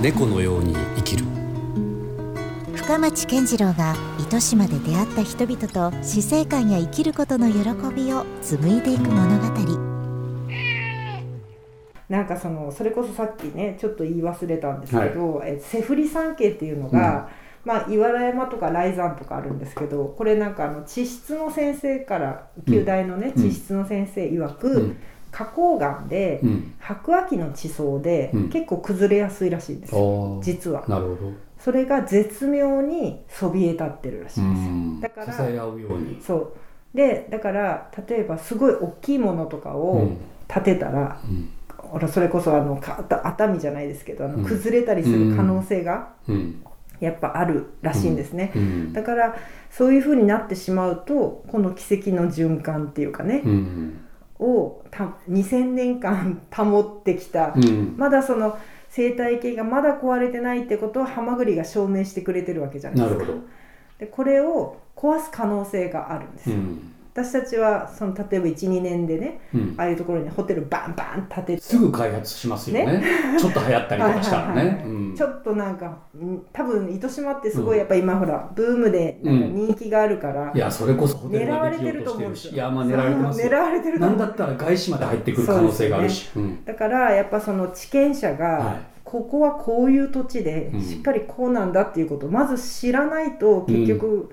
猫のように生きる。深町健次郎が糸島で出会った人々と死生観や生きることの喜びを紡いでいく物語。なんかそれこそさっきねちょっと言い忘れたんですけど、はい、セフリ山系っていうのが、まあ、岩良山とか雷山とかあるんですけど、これなんか地質の先生から旧大のね、地質の先生曰く、花崗岩で、白亜紀の地層で、結構崩れやすいらしいんですよ実は。なるほど。それが絶妙にそびえ立ってるらしいんですよ。だから支え合うように。そうで、だから例えばすごい大きいものとかを建てたら、それこそ熱海じゃないですけど崩れたりする可能性がやっぱあるらしいんですね。だからそういう風になってしまうと、この奇跡の循環っていうかね、を2000年間保ってきた、まだ生態系がまだ壊れてないってことをハマグリが証明してくれてるわけじゃないですか。なるほど。でこれを壊す可能性があるんですよ、私たちは例えば 1,2 年でね、ああいうところにホテルバンバン建ててすぐ開発しますよ ねちょっと流行ったりとかしたらねちょっとなんか多分糸島ってすごいやっぱ今ほら、ブームでなんか人気があるから、いやそれこそホテルができようとしてるし、いやまあ狙われてますよ。なんだったら外資まで入ってくる可能性があるし、だからやっぱ地権者が、ここはこういう土地でしっかりこうなんだっていうことをまず知らないと、結局、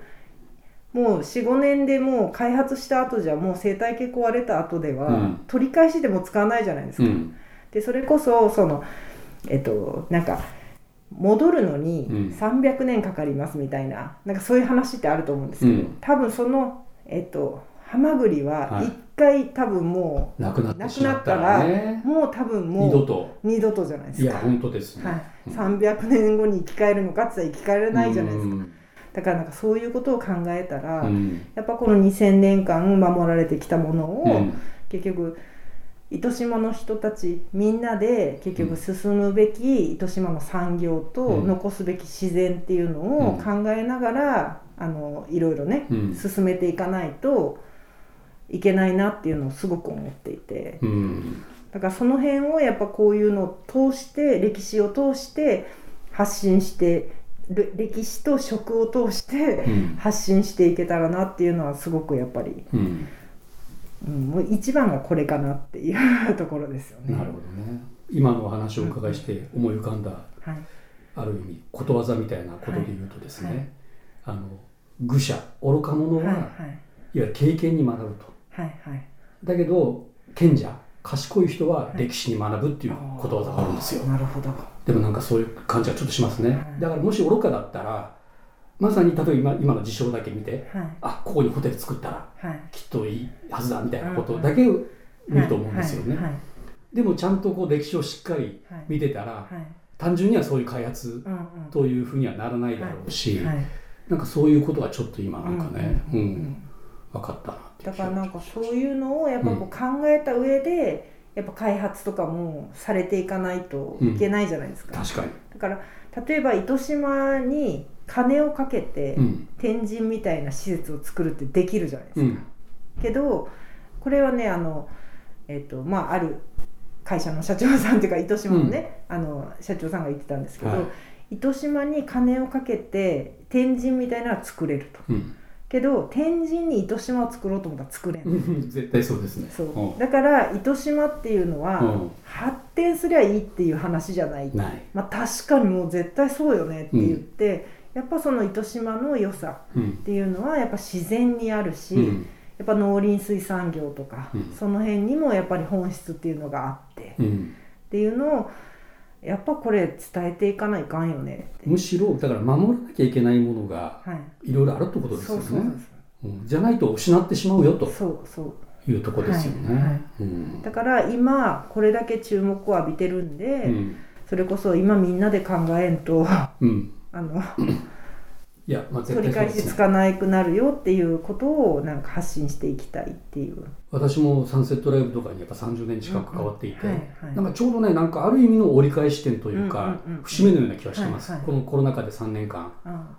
もう 4,5 年でもう開発した後じゃもう生態系壊れた後では、取り返しでも使わないじゃないですか、でそれこそなんか戻るのに300年かかりますみたいな、なんかそういう話ってあると思うんですけど、多分ハマグリは一回多分もうなくなったら、もう多分もう二度とじゃないですか。いや本当ですね、300年後に生き返るのかって言ったら生き返れないじゃないですか。だからなんかそういうことを考えたら、やっぱこの 2,000 年間守られてきたものを、結局糸島の人たちみんなで結局進むべき糸島の産業と残すべき自然っていうのを考えながら、いろいろね、進めていかないといけないなっていうのをすごく思っていて、だからその辺をやっぱこういうのを通して歴史を通して発信して歴史と食を通して発信していけたらなっていうのはすごくやっぱり、もう一番がこれかなっていうところですよね。なるほどね。今のお話をお伺いして思い浮かんだ、ある意味ことわざみたいなことで言うとですね、愚者愚か者は、いわゆる経験に学ぶと、だけど賢者賢い人は歴史に学ぶっていうことわざがあるんですよ。なるほど。でもなんかそういう感じはちょっとしますね、だからもし愚かだったら、まさに例えば 今の事象だけ見て、あここにホテル作ったら、きっといいはずだみたいなことだけを見ると思うんですよね、でもちゃんとこう歴史をしっかり見てたら、単純にはそういう開発というふうにはならないだろうし、なんかそういうことがちょっと今なんかね、分かったなって。だからなんかそういうのをやっぱこう考えた上で、やっぱ開発とかもされていかないといけないじゃないですか、確かに。だから例えば糸島に金をかけて、天神みたいな施設を作るってできるじゃないですか、けどこれはねまあ、ある会社の社長さんというか糸島のね、社長さんが言ってたんですけど、糸島に金をかけて天神みたいなのは作れると、けど天神に糸島を作ろうと思ったら作れない絶対そうですね。そうだから糸島っていうのは、発展すりゃいいっていう話じゃない、まあ、確かにもう絶対そうよねって言って、やっぱ糸島の良さっていうのはやっぱ自然にあるし、やっぱ農林水産業とか、その辺にもやっぱり本質っていうのがあって、っていうのをやっぱこれ伝えていかないかんよねって。むしろだから守らなきゃいけないものがいろいろあるってことですよね。じゃないと失ってしまうよというところですよね。だから今これだけ注目を浴びてるんで、それこそ今みんなで考えんと、いやまあ、取り返しつかなくなるよっていうことをなんか発信していきたいっていう。私もサンセットライブとかにやっぱ30年近く関わっていて、なんかちょうどね、なんかある意味の折り返し点というか、節目のような気がしてます、このコロナ禍で3年間、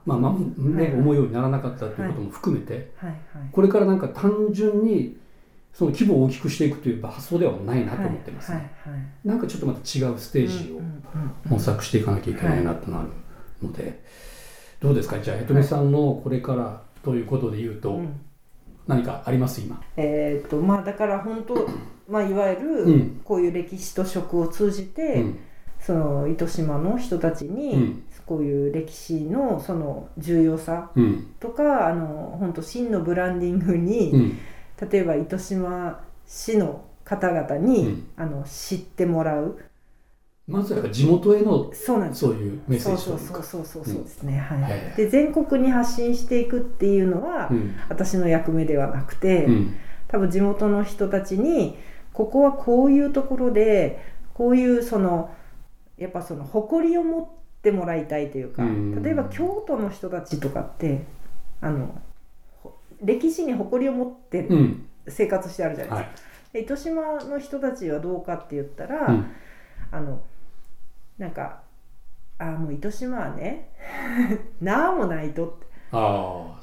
思うようにならなかったということも含めて、これからなんか単純にその規模を大きくしていくという発想ではないなと思ってますね、はいはいはい、なんかちょっとまた違うステージを模索していかなきゃいけないなとなるので、はい、どうですかじゃあへとみさんのこれからということで言うと、はい、何かあります今、まあ、だから本当、まあ、いわゆるこういう歴史と食を通じて、うん、その糸島の人たちに、うんこういう歴史のその重要さとか、うん、本当真のブランディングに、うん、例えば糸島市の方々に、うん、知ってもらうまずは地元へのそういうメッセージというかそうですね、うんはい、で全国に発信していくっていうのは、うん、私の役目ではなくて、うん、多分地元の人たちにここはこういうところでこういうそのやっぱその誇りを持っててもらいたいというか、例えば京都の人たちとかって歴史に誇りを持って生活してあるじゃないですか、うんはい、糸島の人たちはどうかって言ったら、うん、なんかもう糸島はねなあもないとって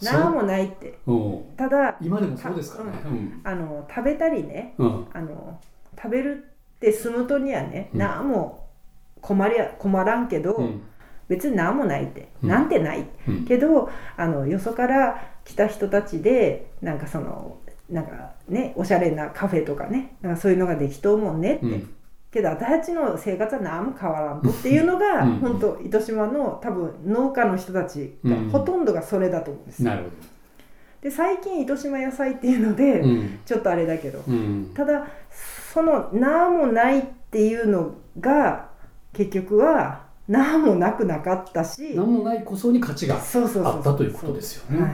なあもないってただ今でもそうですからね、うん、食べたりね、うん、食べるって住むとにはね、うん、なあも困らんけど、うん、別に何もないって、うん、なんてない、うん、けどよそから来た人たちでなんかそのなんかねおしゃれなカフェとかねなんかそういうのができとうもんねって、うん、けど私たちの生活は何も変わらんとっていうのが、うん、本当糸島の多分農家の人たちが、うん、ほとんどがそれだと思うんですよ、なるほどで最近糸島野菜っていうので、うん、ちょっとあれだけど、うん、ただその何もないっていうのが結局は何もなくなかったし何もないこそに価値があったということですよね、はい、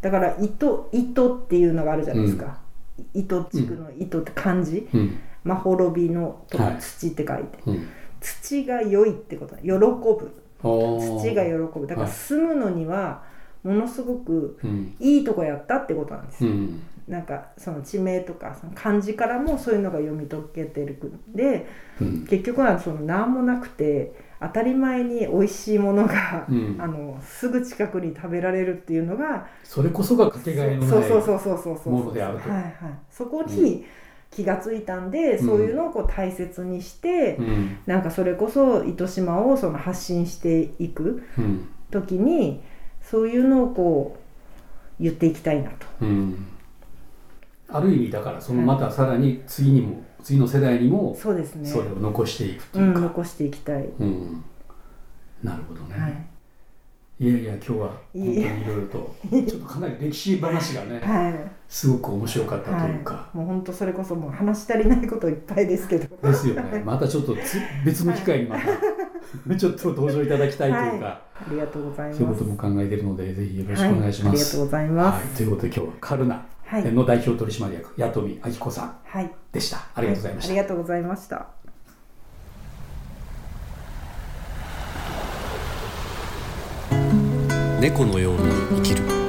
だから糸っていうのがあるじゃないですか、うん、糸地区の糸って漢字、うん、まほろびのとか土って書いて、はい、土が良いってことだ喜ぶ土が喜ぶだから住むのにはものすごくいいとこやったってことなんですよ、うん、なんかその地名とかその漢字からもそういうのが読み解けてるんで、うん、結局はその何もなくて当たり前に美味しいものが、うん、すぐ近くに食べられるっていうのがそれこそがかけがえのないものであるとそこに気がついたんで、うん、そういうのをこう大切にして、うん、なんかそれこそ糸島をその発信していく時に、うんそういうのをこう言っていきたいなと、うん、ある意味だからそのまたさらに次にも、はい、次の世代にもそうですねそれを残していくというか、うん、残していきたい、うん、なるほどね、はい、いやいや今日は本当にいろいろとちょっとかなり歴史話がね、はい、すごく面白かったというか、はい、もう本当それこそもう話し足りないこといっぱいですけどですよねまたちょっと別の機会にまた、はいちょっと登場いただきたいというか、はい、ありがとうございますそういうことも考えているのでぜひよろしくお願いします、はい、ありがとうございます、はい、ということで今日はカルナの代表取締役、八富亜紀子さんでした、はい、ありがとうございました、はい、ありがとうございました猫のように生きる。